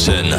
Gibson.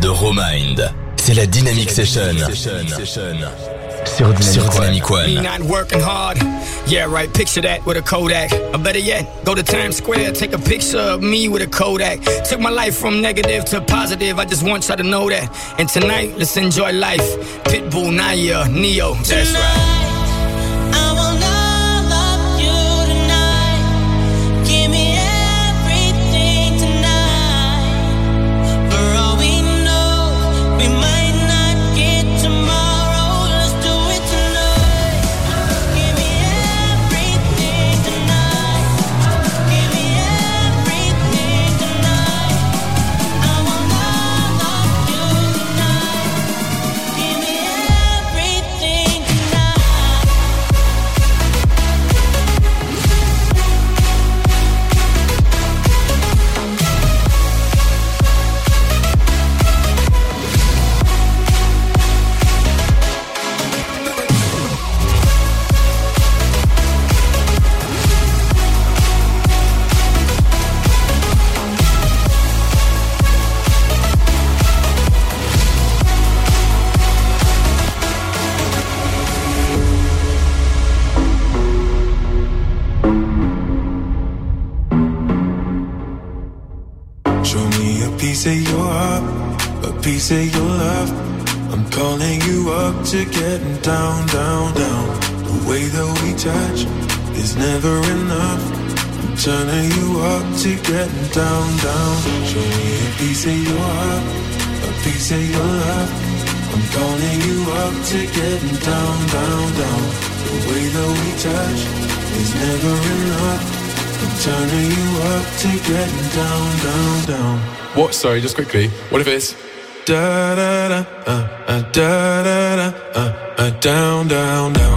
De Romind. C'est la Dynamic Session. Sur Dynamic One. Me not working hard. Yeah, right. Picture that with a Kodak. Or better yet, go to Times Square, take a picture of me with a Kodak. Took my life from negative to positive. I just want y'all to know that. And tonight, let's enjoy life. Pitbull, Naya, Neo. That's right. Say your love, I'm calling you up to getting down, down, down. The way that we touch is never enough. I'm turning you up to getting down, down. Show me a piece of your heart, a piece of your love. I'm calling you up to getting down, down, down. The way that we touch is never enough. I'm turning you up to getting down, down, down. What? Sorry, just quickly. What if it's da da da, da da da, down, down, down.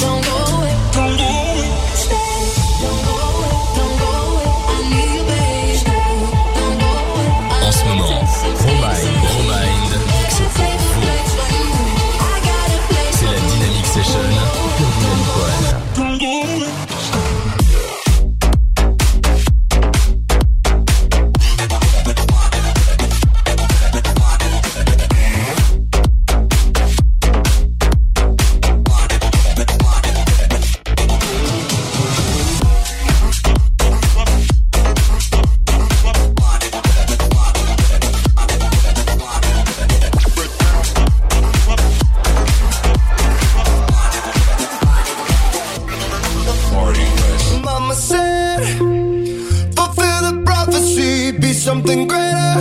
something greater.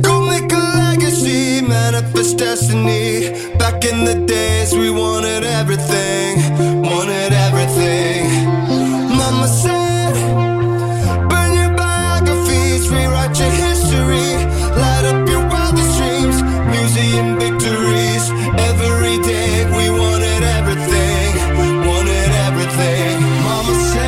Go make a legacy, manifest destiny. Back in the days we wanted everything, wanted everything. Mama said, burn your biographies, rewrite your history. Light up your wildest dreams, museum victories. Every day we wanted everything, wanted everything. Mama said,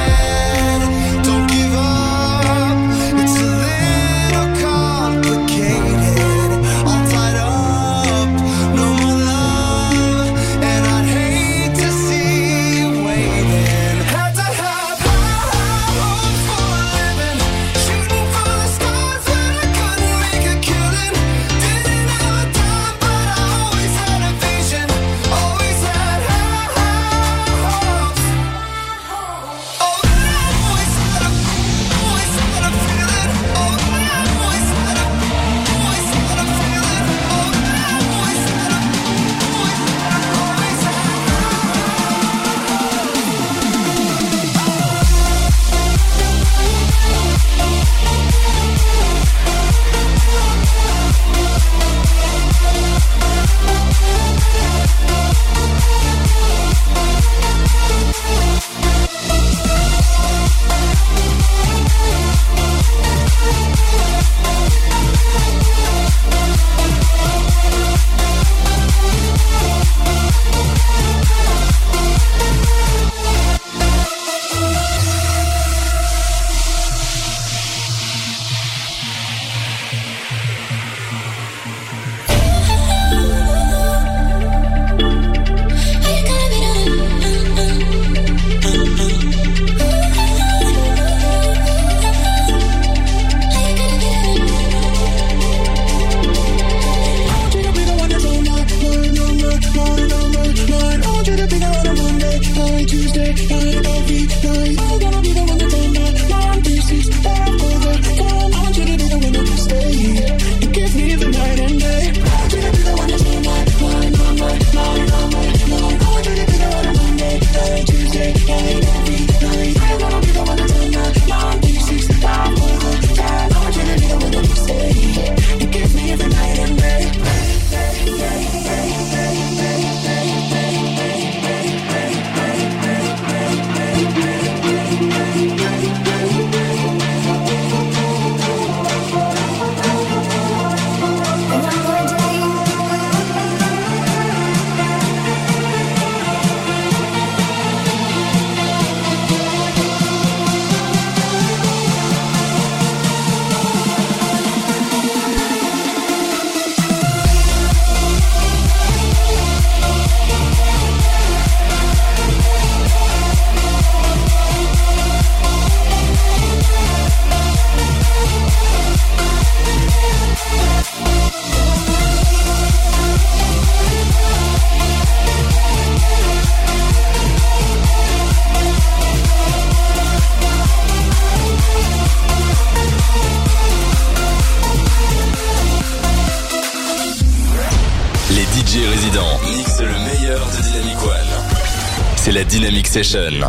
c'est la Dynamic Session.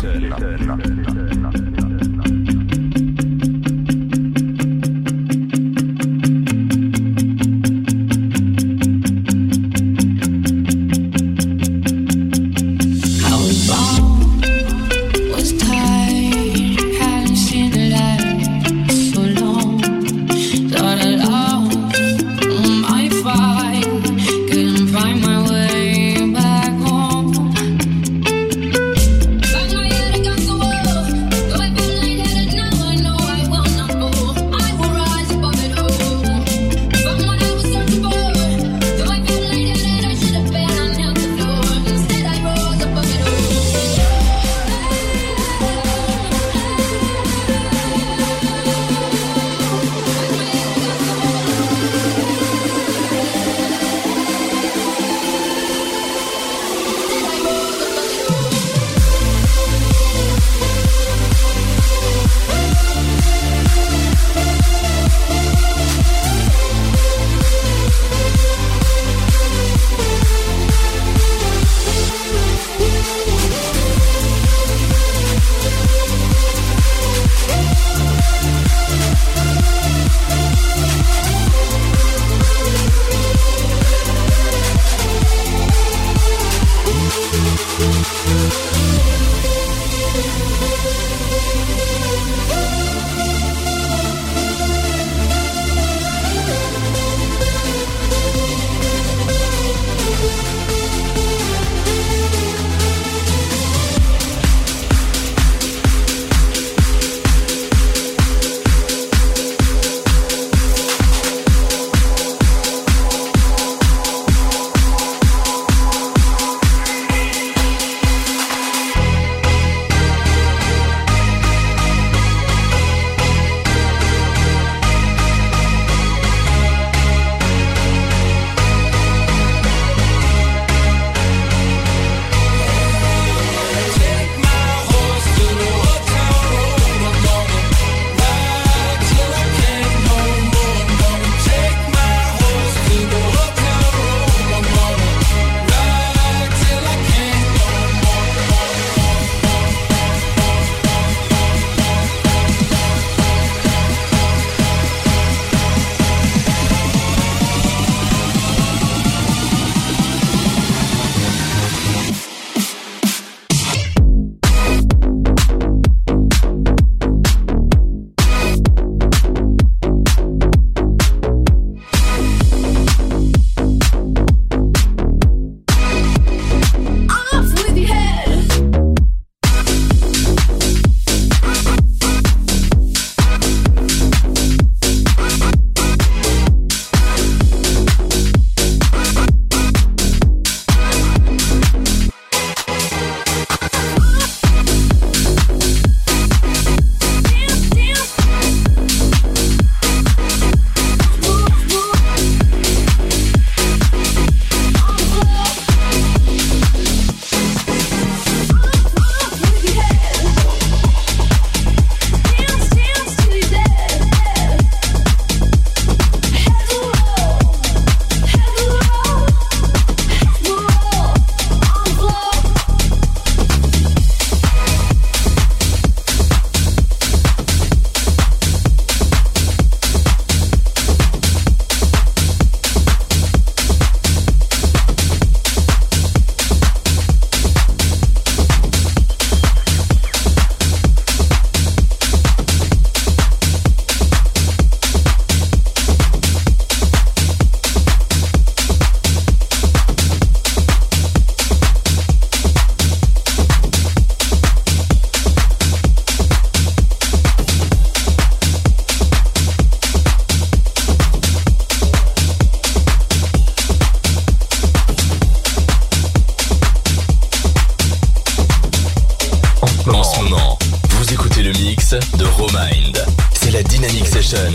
Session.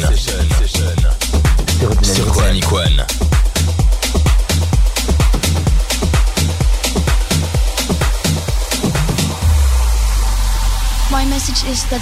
Sur Dynamic One. My message is that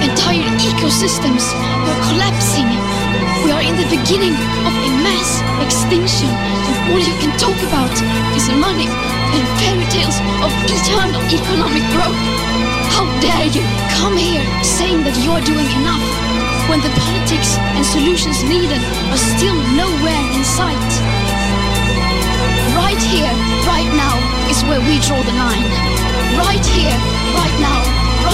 Entire ecosystems are collapsing. We are in the beginning of a mass extinction, and all you can talk about is money and fairy tales of eternal economic growth. How dare you come here saying that you are doing enough, when the politics and solutions needed are still nowhere in sight? Right here, right now is where we draw the line. Right here, right now,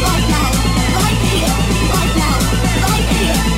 right now, right here, right now, right here.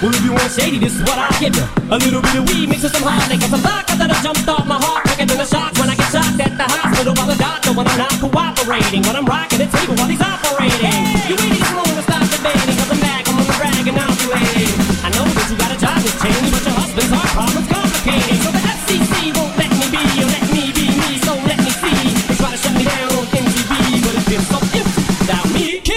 Well, if you want shady, this is what I'll give you. A little bit of weed mixed with some high liquor, some vodka that'll jump off my heart quicker than a shock when I get shocked at the hospital by the doctor when I'm not cooperating, when I'm rocking the table while he's operating. Hey! You waited too long to stop debating, 'cause I'm back, I'm on the rag and I'm relating. I know that you got a job that's changing, but your husband's heart problem's complicated. So the FCC won't let me be, or let me be me, so let me see. They try to shut me down on MTV, but it feels so empty without me. Kid!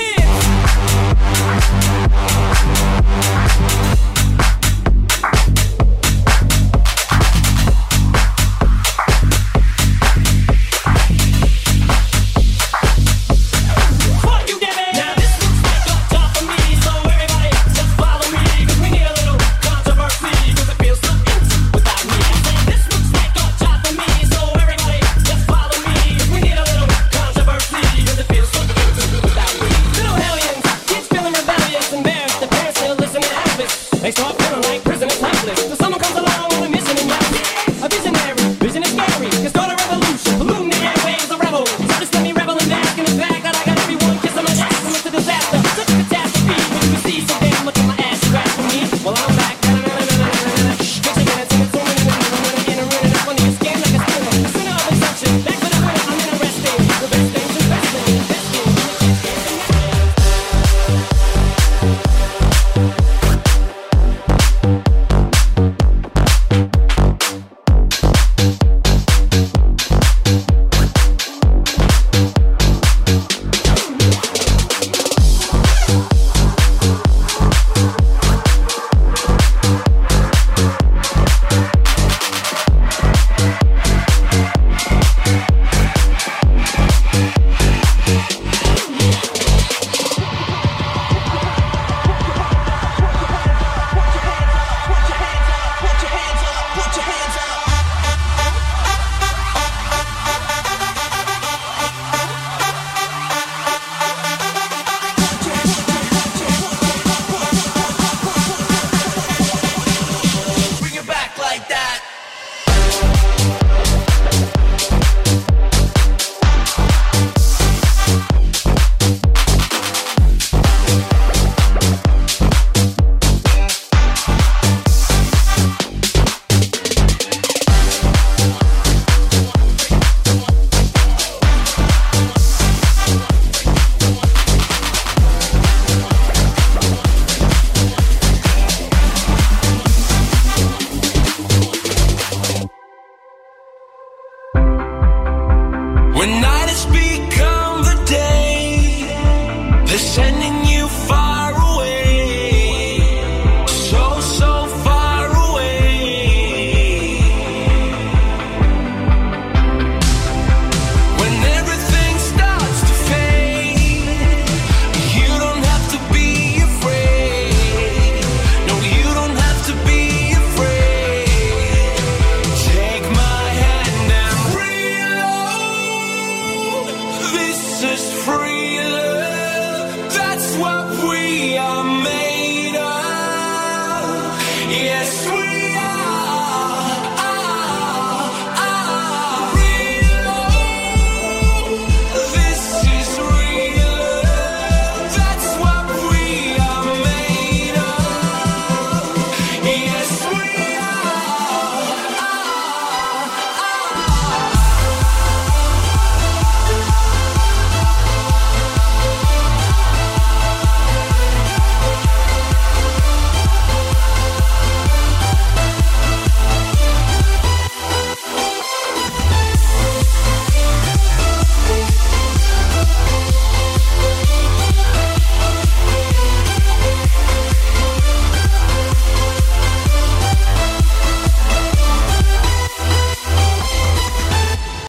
descending.